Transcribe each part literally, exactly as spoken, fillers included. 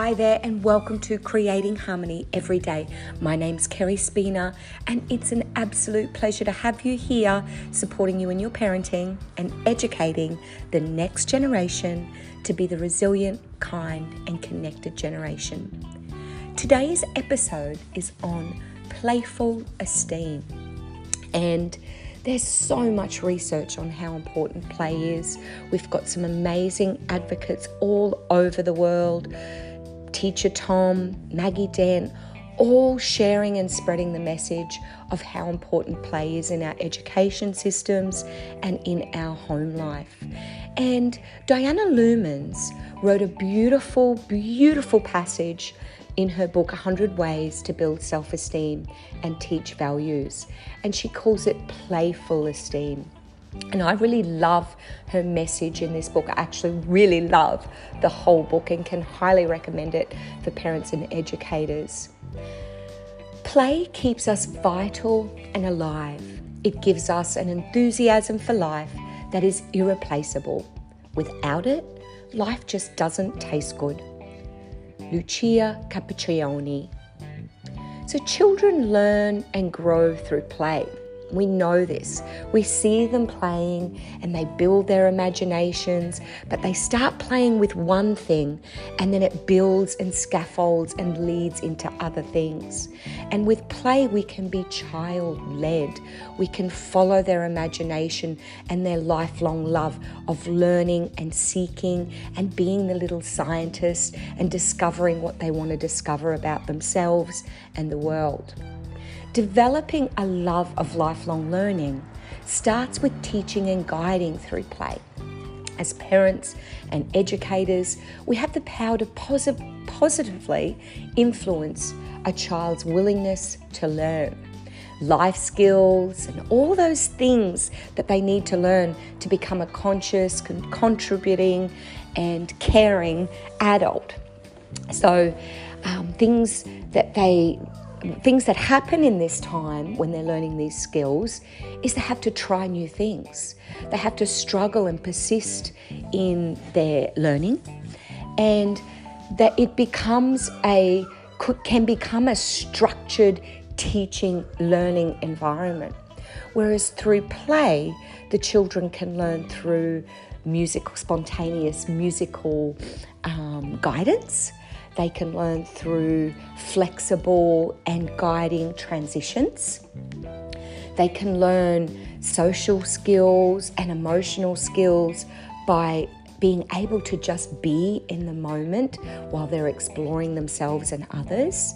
Hi there and welcome to Creating Harmony Every Day. My name's Kerry Spina and it's an absolute pleasure to have you here supporting you in your parenting and educating the next generation to be the resilient, kind and connected generation. Today's episode is on playful esteem, and there's so much research on how important play is. We've got some amazing advocates all over the world. Teacher Tom, Maggie Dent, all sharing and spreading the message of how important play is in our education systems and in our home life. And Diana Loomans wrote a beautiful, beautiful passage in her book, one hundred Ways to Build Self-Esteem and Teach Values. And she calls it playful esteem. And I really love her message in this book. I actually really love the whole book and can highly recommend it for parents and educators. Play keeps us vital and alive. It gives us an enthusiasm for life that is irreplaceable. Without it, life just doesn't taste good. Lucia Cappuccioni. So children learn and grow through play. We know this. We see them playing and they build their imaginations, but they start playing with one thing and then it builds and scaffolds and leads into other things. And with play, we can be child-led. We can follow their imagination and their lifelong love of learning and seeking and being the little scientist and discovering what they want to discover about themselves and the world. Developing a love of lifelong learning starts with teaching and guiding through play. As parents and educators, we have the power to posit- positively influence a child's willingness to learn. Life skills and all those things that they need to learn to become a conscious, contributing and caring adult. So um, things that they... Things that happen in this time when they're learning these skills is they have to try new things. They have to struggle and persist in their learning, and that it becomes a can become a structured teaching learning environment. Whereas through play, the children can learn through musical, spontaneous musical um, guidance. They can learn through flexible and guiding transitions. They can learn social skills and emotional skills by being able to just be in the moment while they're exploring themselves and others.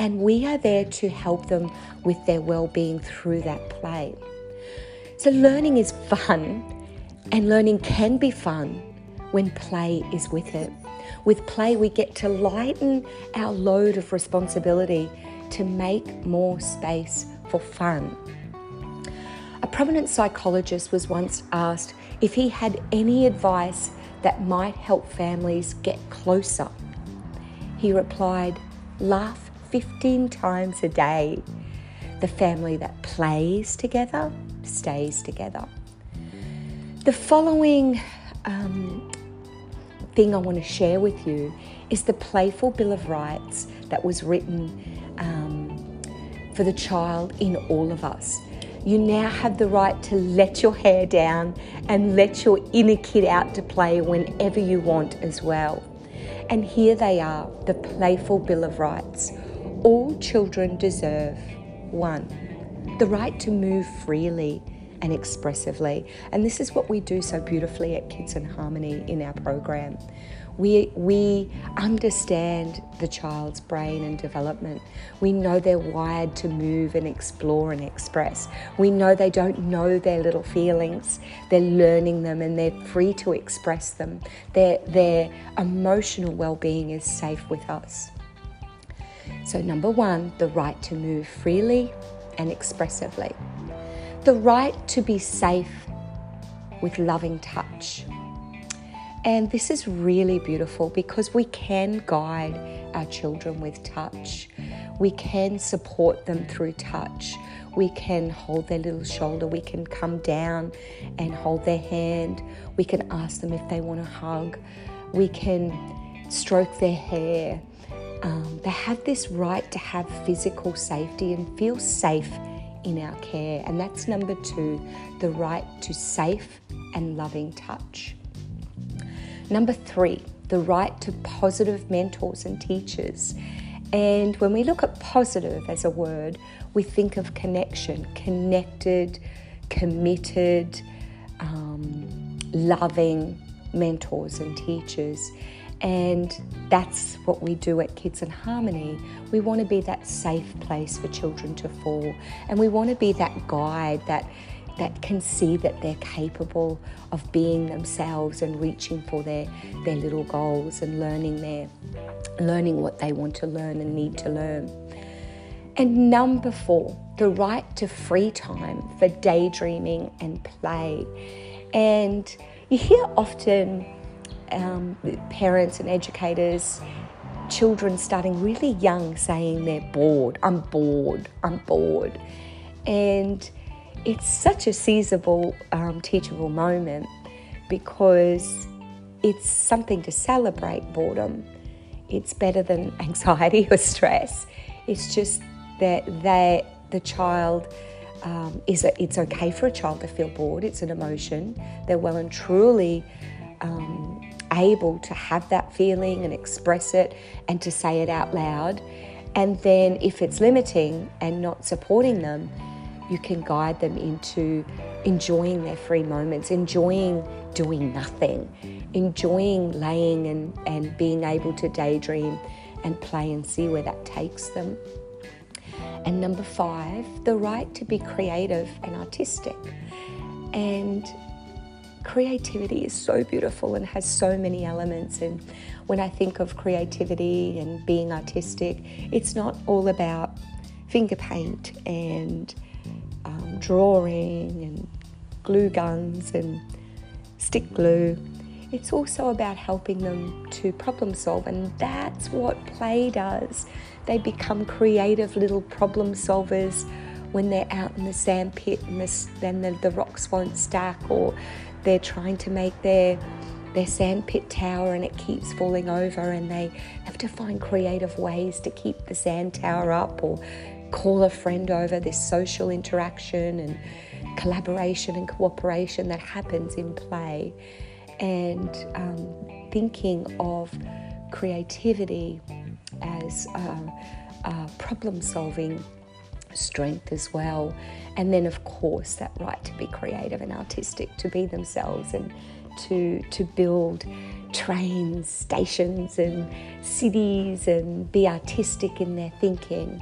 And we are there to help them with their well-being through that play. So learning is fun, and learning can be fun when play is with it. With play, we get to lighten our load of responsibility to make more space for fun. A prominent psychologist was once asked if he had any advice that might help families get closer. He replied, "Laugh fifteen times a day. The family that plays together stays together." The following um, thing I want to share with you is the playful Bill of Rights that was written um, for the child in all of us. You now have the right to let your hair down and let your inner kid out to play whenever you want as well. And here they are, the playful Bill of Rights. All children deserve one, the right to move freely and expressively. And this is what we do so beautifully at Kids in Harmony in our program. We, we understand the child's brain and development. We know they're wired to move and explore and express. We know they don't know their little feelings. They're learning them and they're free to express them. Their, their emotional well-being is safe with us. So number one, the right to move freely and expressively. The right to be safe with loving touch. And this is really beautiful because we can guide our children with touch. We can support them through touch. We can hold their little shoulder. We can come down and hold their hand. We can ask them if they want to hug. We can stroke their hair. Um, they have this right to have physical safety and feel safe in our care. And that's number two, the right to safe and loving touch. Number three, the right to positive mentors and teachers. And when we look at positive as a word, we think of connection, connected, committed, um, loving mentors and teachers. And that's what we do at Kids in Harmony. We want to be that safe place for children to fall. And we want to be that guide that, that can see that they're capable of being themselves and reaching for their, their little goals and learning, their, learning what they want to learn and need to learn. And number four, the right to free time for daydreaming and play. And you hear often Um, parents and educators, children starting really young saying they're bored, I'm bored, I'm bored. And it's such a seizable, um, teachable moment, because it's something to celebrate boredom. It's better than anxiety or stress. It's just that, that the child um, is, a, it's okay for a child to feel bored. It's an emotion. They're well and truly um, able to have that feeling and express it and to say it out loud. And then if it's limiting and not supporting them, you can guide them into enjoying their free moments, enjoying doing nothing, enjoying laying and, and being able to daydream and play and see where that takes them. And number five, the right to be creative and artistic. And creativity is so beautiful and has so many elements. And when I think of creativity and being artistic, it's not all about finger paint and um, drawing and glue guns and stick glue. It's also about helping them to problem solve, and that's what play does. They become creative little problem solvers when they're out in the sand pit and the, then the, the rocks won't stack, or they're trying to make their their sandpit tower and it keeps falling over, and they have to find creative ways to keep the sand tower up, or call a friend over. This social interaction and collaboration and cooperation that happens in play. And um, thinking of creativity as uh, uh, problem-solving strength as well. And then of course that right to be creative and artistic, to be themselves and to to build trains, stations and cities, and be artistic in their thinking.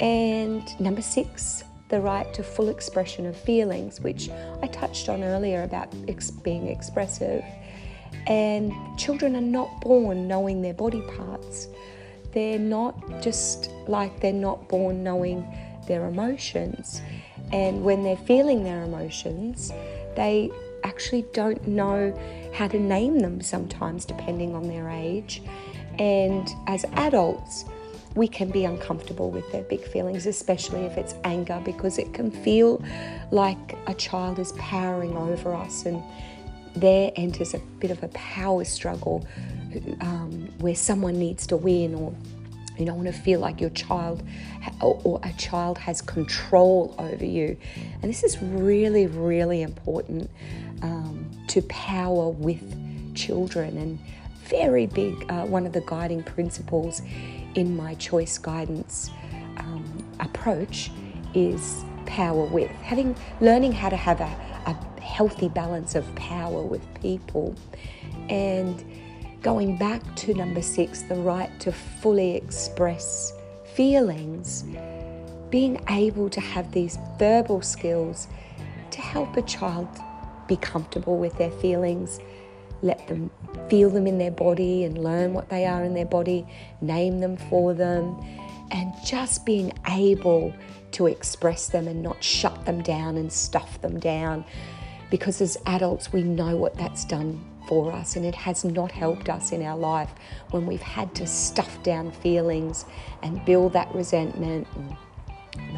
And number six, the right to full expression of feelings, which I touched on earlier about ex- being expressive. And children are not born knowing their body parts. They're not just like they're not born knowing their emotions. And when they're feeling their emotions, they actually don't know how to name them sometimes, depending on their age. And as adults, we can be uncomfortable with their big feelings, especially if it's anger, because it can feel like a child is powering over us, and there enters a bit of a power struggle um, where someone needs to win, or you don't want to feel like your child or, or a child has control over you. And this is really, really important um, to power with children. And very big, uh, one of the guiding principles in my choice guidance um, approach is power with. Having, learning how to have a, a healthy balance of power with people. And going back to number six, the right to fully express feelings, being able to have these verbal skills to help a child be comfortable with their feelings, let them feel them in their body and learn what they are in their body, name them for them, and just being able to express them and not shut them down and stuff them down. Because as adults, we know what that's done for us, and it has not helped us in our life when we've had to stuff down feelings and build that resentment and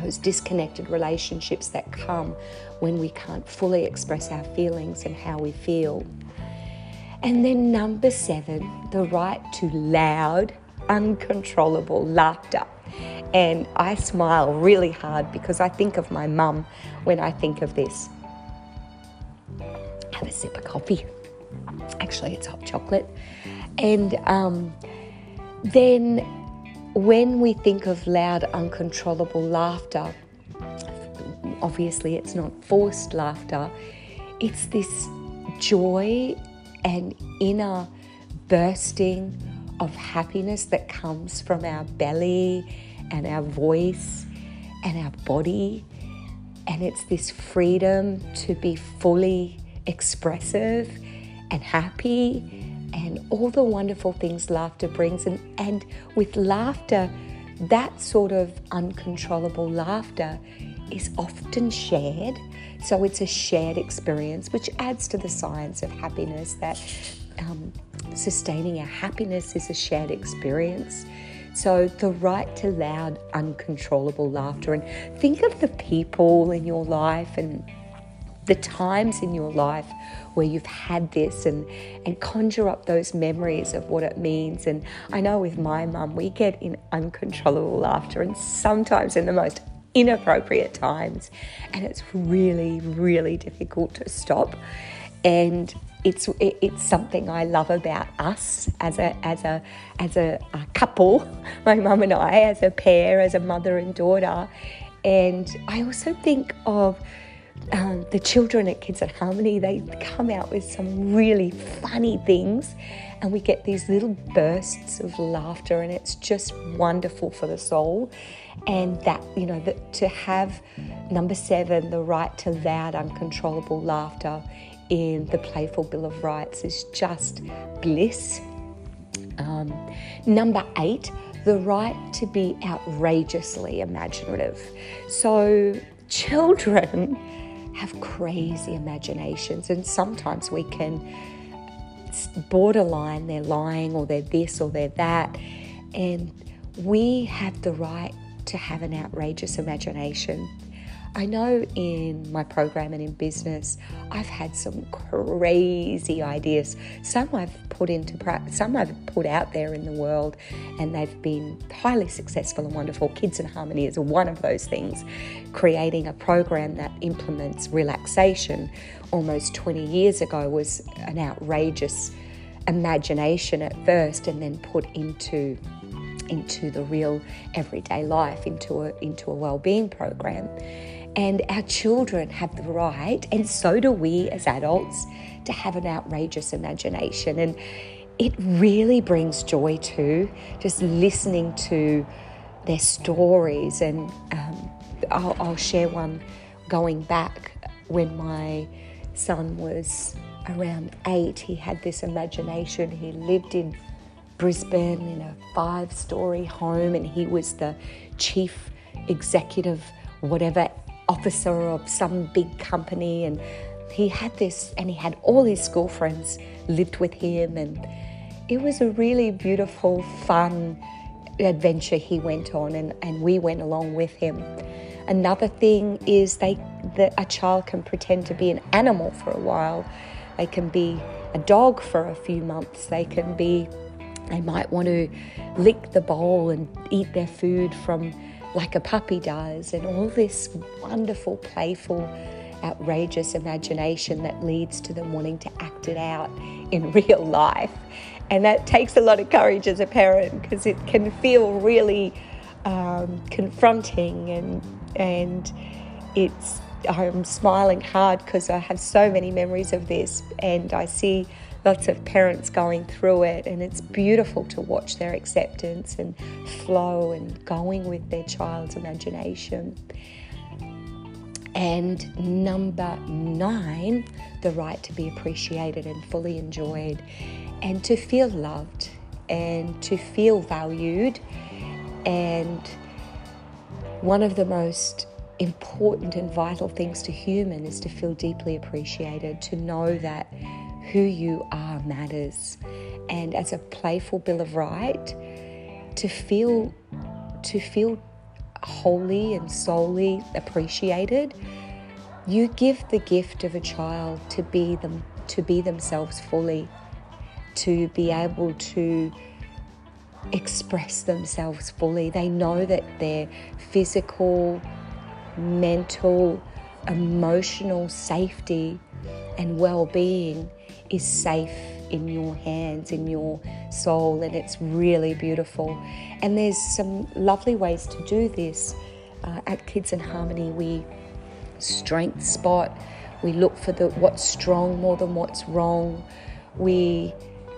those disconnected relationships that come when we can't fully express our feelings and how we feel. And then number seven, the right to loud, uncontrollable laughter. And I smile really hard because I think of my mum when I think of this. Have a sip of coffee. Actually, it's hot chocolate. And um, then when we think of loud, uncontrollable laughter, obviously it's not forced laughter. It's this joy and inner bursting of happiness that comes from our belly and our voice and our body. And it's this freedom to be fully expressive and happy and all the wonderful things laughter brings. And, and with laughter, that sort of uncontrollable laughter is often shared. So it's a shared experience, which adds to the science of happiness that um, sustaining our happiness is a shared experience. So the right to loud, uncontrollable laughter. And think of the people in your life and the times in your life where you've had this, and, and conjure up those memories of what it means. And I know with my mum, we get in uncontrollable laughter, and sometimes in the most inappropriate times, and it's really, really difficult to stop. And it's it's something I love about us as a as a as a, a couple, my mum and I, as a pair, as a mother and daughter. And I also think of um, the children at Kids in Harmony. They come out with some really funny things, and we get these little bursts of laughter, and it's just wonderful for the soul. And that, you know, that to have number seven, the right to loud, uncontrollable laughter in the Playful Bill of Rights, is just bliss. Um, number eight, the right to be outrageously imaginative. So children have crazy imaginations, and sometimes we can borderline they're lying or they're this or they're that. And we have the right to have an outrageous imagination. I know in my program and in business, I've had some crazy ideas. Some I've put into practice, some I've put out there in the world, and they've been highly successful and wonderful. Kids in Harmony is one of those things. Creating a program that implements relaxation almost twenty years ago was an outrageous imagination at first, and then put into into the real everyday life, into a into a wellbeing program. And our children have the right, and so do we as adults, to have an outrageous imagination. And it really brings joy too, just listening to their stories. And um, I'll, I'll share one going back when my son was around eight. He had this imagination. He lived in Brisbane in a five-storey home, and he was the chief executive whatever officer of some big company. And he had this, and he had all his school friends lived with him, and it was a really beautiful, fun adventure he went on, and, and we went along with him. Another thing is they that a child can pretend to be an animal for a while. They can be a dog for a few months. They can be They might want to lick the bowl and eat their food from like a puppy does, and all this wonderful, playful, outrageous imagination that leads to them wanting to act it out in real life. And that takes a lot of courage as a parent, because it can feel really um, confronting, and and it's I'm smiling hard because I have so many memories of this, and I see lots of parents going through it, and it's beautiful to watch their acceptance and flow and going with their child's imagination. And number nine, the right to be appreciated and fully enjoyed, and to feel loved and to feel valued. And one of the most important and vital things to human is to feel deeply appreciated, to know that who you are matters. And as a Playful Bill of Rights, to feel to feel wholly and solely appreciated, you give the gift of a child to be them to be themselves fully to be able to express themselves fully. They know that their physical, mental, emotional safety and well-being is safe in your hands, in your soul, and it's really beautiful. And there's some lovely ways to do this. Uh, at Kids in Harmony, we strength spot. We look for the what's strong more than what's wrong. We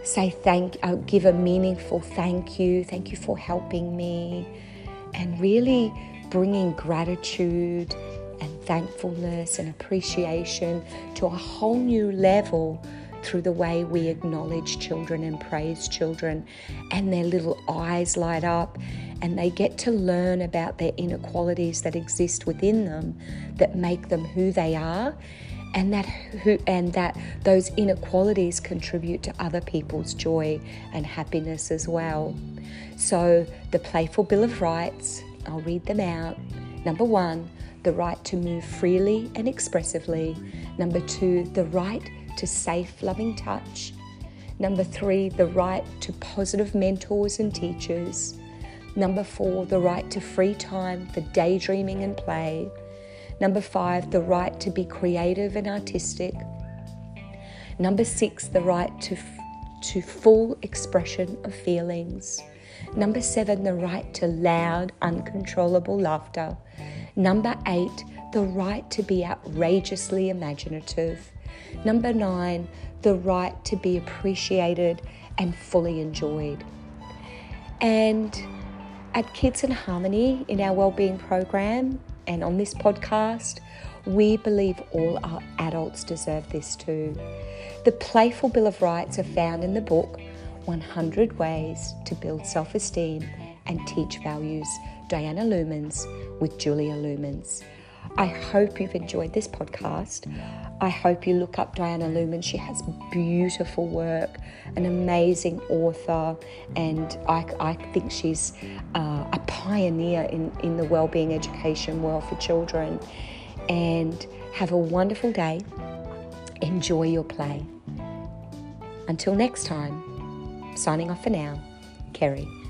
say thank, uh, give a meaningful thank you. Thank you for helping me, and really bringing gratitude and thankfulness and appreciation to a whole new level through the way we acknowledge children and praise children, and their little eyes light up, and they get to learn about their inequalities that exist within them that make them who they are, and that who and that those inequalities contribute to other people's joy and happiness as well. So the Playful Bill of Rights, I'll read them out. Number one, the right to move freely and expressively. Number two, the right to safe, loving touch. Number three, the right to positive mentors and teachers. Number four, the right to free time for daydreaming and play. Number five, the right to be creative and artistic. Number six, the right to, f- to full expression of feelings. Number seven, the right to loud, uncontrollable laughter. Number eight, the right to be outrageously imaginative. Number nine, the right to be appreciated and fully enjoyed. And at Kids in Harmony, in our wellbeing program and on this podcast, we believe all our adults deserve this too. The Playful Bill of Rights are found in the book, one hundred Ways to Build Self-Esteem and Teach Values, Diana Loomans with Julia Loomans. I hope you've enjoyed this podcast. I hope you look up Diana Looman. She has beautiful work, an amazing author, and I, I think she's uh, a pioneer in, in the wellbeing education world for children. And have a wonderful day. Enjoy your play. Until next time, signing off for now, Kerry.